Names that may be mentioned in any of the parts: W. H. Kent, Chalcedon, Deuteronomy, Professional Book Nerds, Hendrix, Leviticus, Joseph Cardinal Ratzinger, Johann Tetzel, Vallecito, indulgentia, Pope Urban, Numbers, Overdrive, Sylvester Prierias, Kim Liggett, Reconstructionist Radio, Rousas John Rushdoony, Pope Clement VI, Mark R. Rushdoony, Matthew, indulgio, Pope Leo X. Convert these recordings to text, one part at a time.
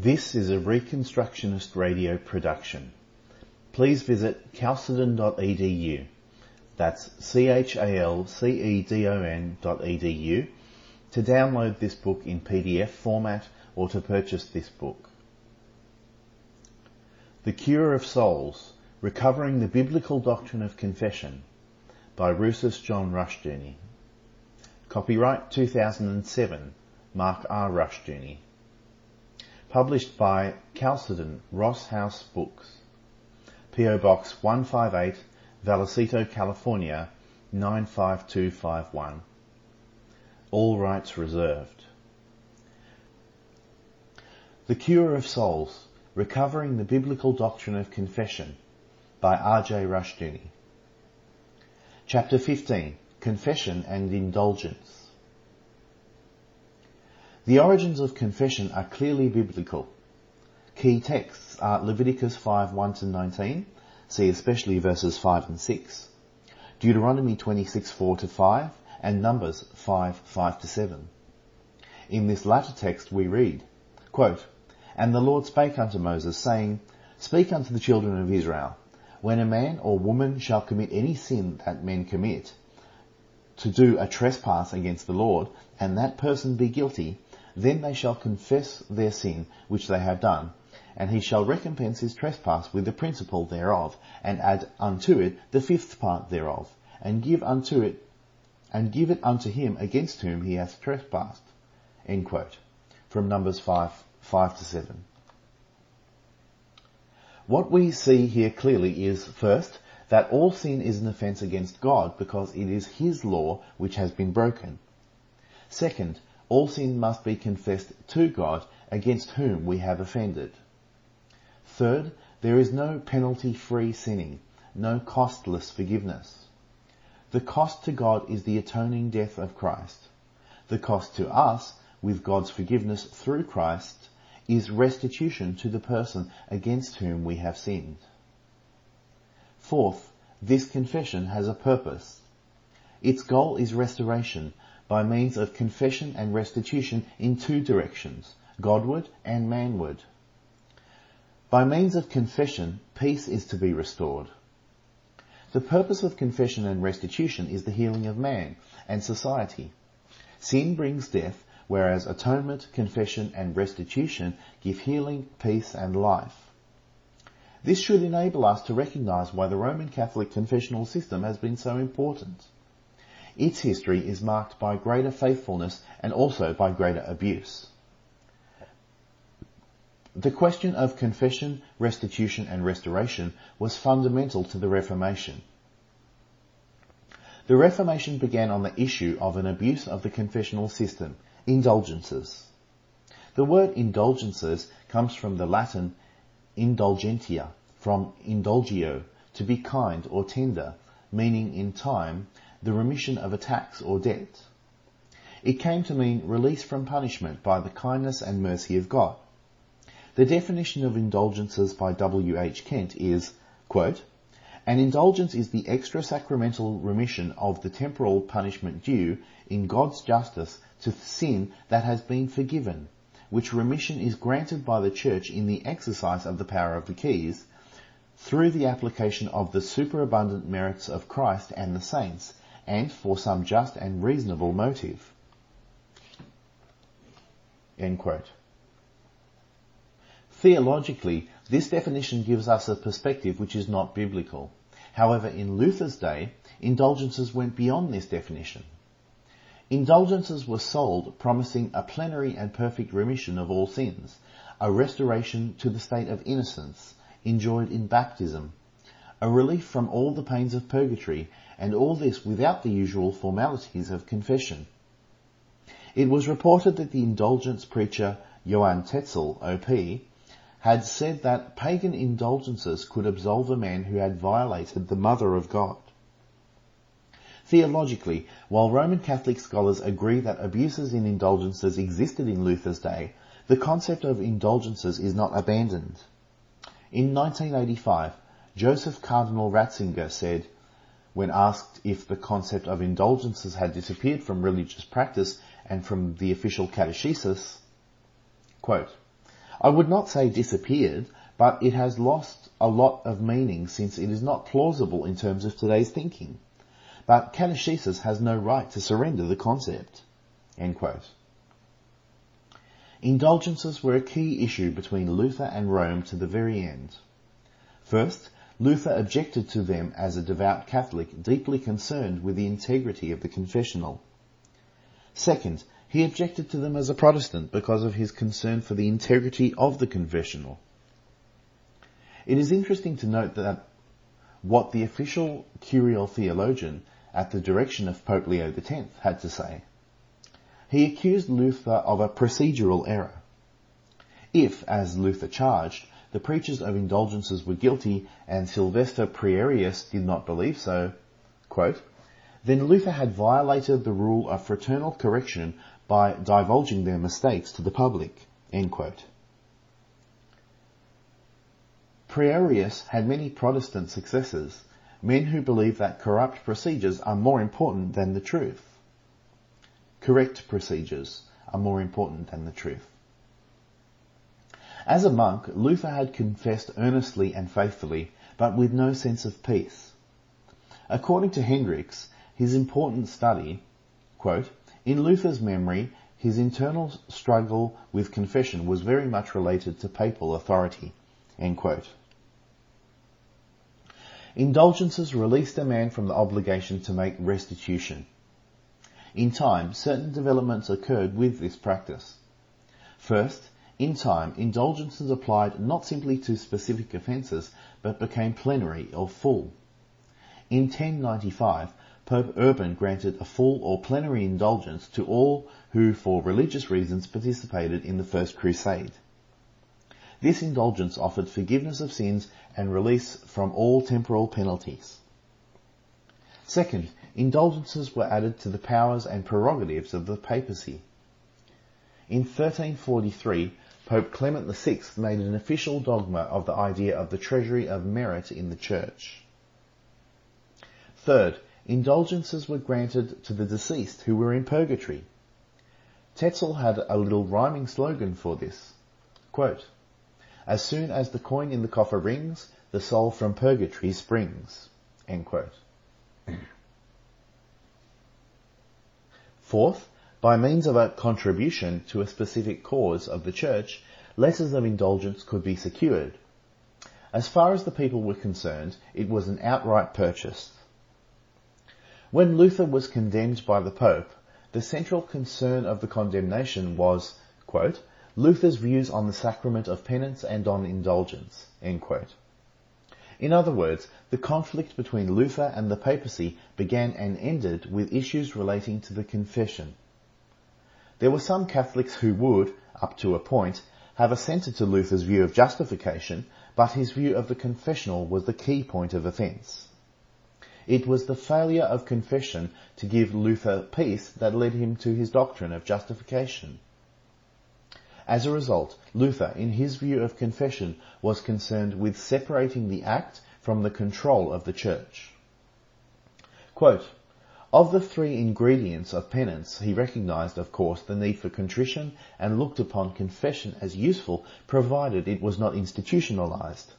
This is a Reconstructionist Radio production. Please visit chalcedon.edu. That's chalcedon.edu to download this book in PDF format or to purchase this book. The Cure of Souls, Recovering the Biblical Doctrine of Confession by Rousas John Rushdoony. Copyright 2007, Mark R. Rushdoony. Published by Chalcedon, Ross House Books. P.O. Box 158, Vallecito, California, 95251. All rights reserved. The Cure of Souls, Recovering the Biblical Doctrine of Confession by R.J. Rushdoony. Chapter 15, Confession and Indulgence. The origins of confession are clearly biblical. Key texts are Leviticus 5:1-19, see especially verses 5 and 6, Deuteronomy 26:4-5, and Numbers 5:5-7. In this latter text we read, quote, "And the Lord spake unto Moses, saying, Speak unto the children of Israel, when a man or woman shall commit any sin that men commit, to do a trespass against the Lord, and that person be guilty, then they shall confess their sin which they have done, and he shall recompense his trespass with the principal thereof, and add unto it the fifth part thereof, and give it unto him against whom he hath trespassed." End quote. From Numbers 5:5-7. What we see here clearly is, first, that all sin is an offence against God because it is his law which has been broken. Second, all sin must be confessed to God, against whom we have offended. Third, there is no penalty-free sinning, no costless forgiveness. The cost to God is the atoning death of Christ. The cost to us, with God's forgiveness through Christ, is restitution to the person against whom we have sinned. Fourth, this confession has a purpose. Its goal is restoration, by means of confession and restitution in two directions, Godward and manward. By means of confession, peace is to be restored. The purpose of confession and restitution is the healing of man and society. Sin brings death, whereas atonement, confession, and restitution give healing, peace, and life. This should enable us to recognise why the Roman Catholic confessional system has been so important. Its history is marked by greater faithfulness and also by greater abuse. The question of confession, restitution and restoration was fundamental to the Reformation. The Reformation began on the issue of an abuse of the confessional system, indulgences. The word indulgences comes from the Latin indulgentia, from indulgio, to be kind or tender, meaning in time the remission of a tax or debt. It came to mean release from punishment by the kindness and mercy of God. The definition of indulgences by W. H. Kent is, quote, "An indulgence is the extra sacramental remission of the temporal punishment due in God's justice to sin that has been forgiven, which remission is granted by the Church in the exercise of the power of the keys, through the application of the superabundant merits of Christ and the saints, and for some just and reasonable motive." End quote. Theologically, this definition gives us a perspective which is not biblical. However, in Luther's day, indulgences went beyond this definition. Indulgences were sold promising a plenary and perfect remission of all sins, a restoration to the state of innocence enjoyed in baptism, a relief from all the pains of purgatory, and all this without the usual formalities of confession. It was reported that the indulgence preacher Johann Tetzel, OP, had said that pagan indulgences could absolve a man who had violated the Mother of God. Theologically, while Roman Catholic scholars agree that abuses in indulgences existed in Luther's day, the concept of indulgences is not abandoned. In 1985, Joseph Cardinal Ratzinger said, when asked if the concept of indulgences had disappeared from religious practice and from the official catechesis, quote, I would not say disappeared, but it has lost a lot of meaning since it is not plausible in terms of today's thinking. But catechesis has no right to surrender the concept." End quote. Indulgences were a key issue between Luther and Rome to the very end. First, Luther objected to them as a devout Catholic deeply concerned with the integrity of the confessional. Second, he objected to them as a Protestant because of his concern for the integrity of the confessional. It is interesting to note that what the official curial theologian at the direction of Pope Leo X had to say. He accused Luther of a procedural error. If, as Luther charged, the preachers of indulgences were guilty and Sylvester Prierias did not believe so, quote, then Luther had violated the rule of fraternal correction by divulging their mistakes to the public, end quote. Prierias had many Protestant successors, men who believe that corrupt procedures are more important than the truth. Correct procedures are more important than the truth. As a monk, Luther had confessed earnestly and faithfully, but with no sense of peace. According to Hendrix, his important study, quote, "In Luther's memory, his internal struggle with confession was very much related to papal authority," end quote. Indulgences released a man from the obligation to make restitution. In time, certain developments occurred with this practice. First, in time, indulgences applied not simply to specific offences, but became plenary or full. In 1095, Pope Urban granted a full or plenary indulgence to all who, for religious reasons, participated in the First Crusade. This indulgence offered forgiveness of sins and release from all temporal penalties. Second, indulgences were added to the powers and prerogatives of the papacy. In 1343, Pope Clement VI made an official dogma of the idea of the treasury of merit in the Church. Third, indulgences were granted to the deceased who were in purgatory. Tetzel had a little rhyming slogan for this, quote, "As soon as the coin in the coffer rings, the soul from purgatory springs," end quote. Fourth, by means of a contribution to a specific cause of the Church, letters of indulgence could be secured. As far as the people were concerned, it was an outright purchase. When Luther was condemned by the Pope, the central concern of the condemnation was, quote, "Luther's views on the sacrament of penance and on indulgence," end quote. In other words, the conflict between Luther and the papacy began and ended with issues relating to the confession. There were some Catholics who would, up to a point, have assented to Luther's view of justification, but his view of the confessional was the key point of offence. It was the failure of confession to give Luther peace that led him to his doctrine of justification. As a result, Luther, in his view of confession, was concerned with separating the act from the control of the Church. Quote, "Of the three ingredients of penance, he recognized, of course, the need for contrition and looked upon confession as useful, provided it was not institutionalized.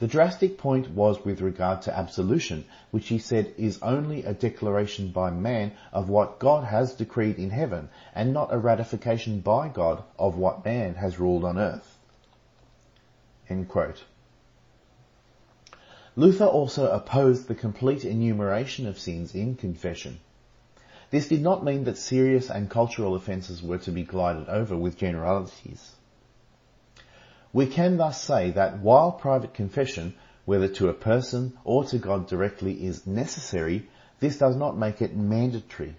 The drastic point was with regard to absolution, which he said is only a declaration by man of what God has decreed in heaven, and not a ratification by God of what man has ruled on earth." End quote. Luther also opposed the complete enumeration of sins in confession. This did not mean that serious and cultural offences were to be glided over with generalities. We can thus say that while private confession, whether to a person or to God directly, is necessary, this does not make it mandatory.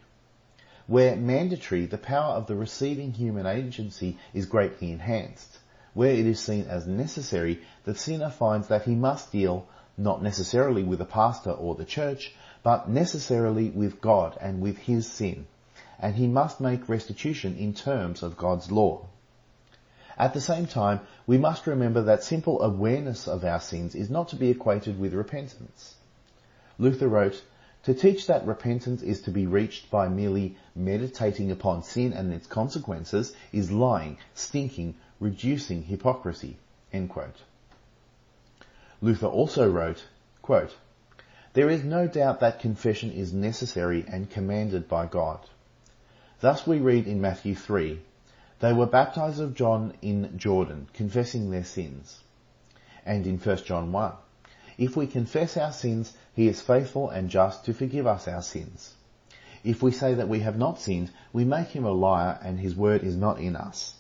Where mandatory, the power of the receiving human agency is greatly enhanced. Where it is seen as necessary, the sinner finds that he must deal not necessarily with a pastor or the Church, but necessarily with God and with his sin, and he must make restitution in terms of God's law. At the same time, we must remember that simple awareness of our sins is not to be equated with repentance. Luther wrote, To teach that repentance is to be reached by merely meditating upon sin and its consequences is lying, stinking, reducing hypocrisy." End quote. Luther also wrote, quote, "There is no doubt that confession is necessary and commanded by God. Thus we read in Matthew 3, 'They were baptized of John in Jordan, confessing their sins.' And in 1 John 1, 'If we confess our sins, he is faithful and just to forgive us our sins. If we say that we have not sinned, we make him a liar and his word is not in us.'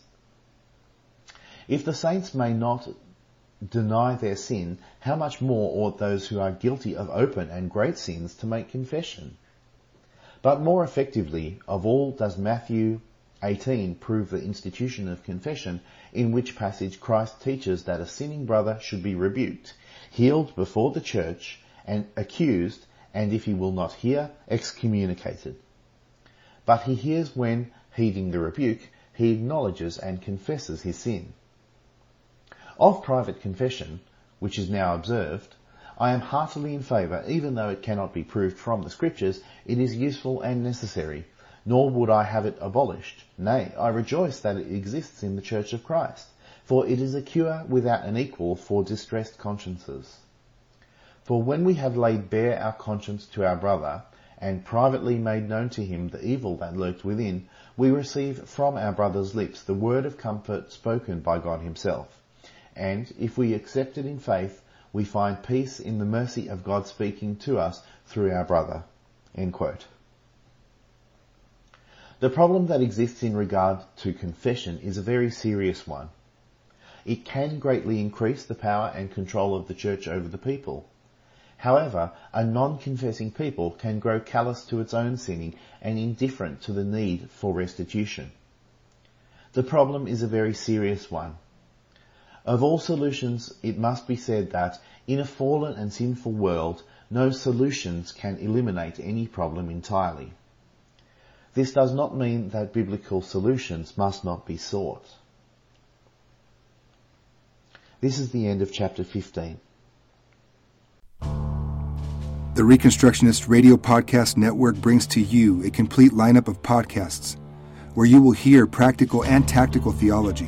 If the saints may not deny their sin, how much more ought those who are guilty of open and great sins to make confession? But more effectively of all does Matthew 18 prove the institution of confession, in which passage Christ teaches that a sinning brother should be rebuked, healed before the church, and accused, and if he will not hear, excommunicated. But he hears when, heeding the rebuke, he acknowledges and confesses his sin. Of private confession, which is now observed, I am heartily in favour, even though it cannot be proved from the Scriptures, it is useful and necessary, nor would I have it abolished. Nay, I rejoice that it exists in the Church of Christ, for it is a cure without an equal for distressed consciences. For when we have laid bare our conscience to our brother, and privately made known to him the evil that lurked within, we receive from our brother's lips the word of comfort spoken by God himself. And if we accept it in faith, we find peace in the mercy of God speaking to us through our brother." End quote. The problem that exists in regard to confession is a very serious one. It can greatly increase the power and control of the church over the people. However, a non-confessing people can grow callous to its own sinning and indifferent to the need for restitution. The problem is a very serious one. Of all solutions, it must be said that, in a fallen and sinful world, no solutions can eliminate any problem entirely. This does not mean that biblical solutions must not be sought. This is the end of chapter 15. The Reconstructionist Radio Podcast Network brings to you a complete lineup of podcasts where you will hear practical and tactical theology.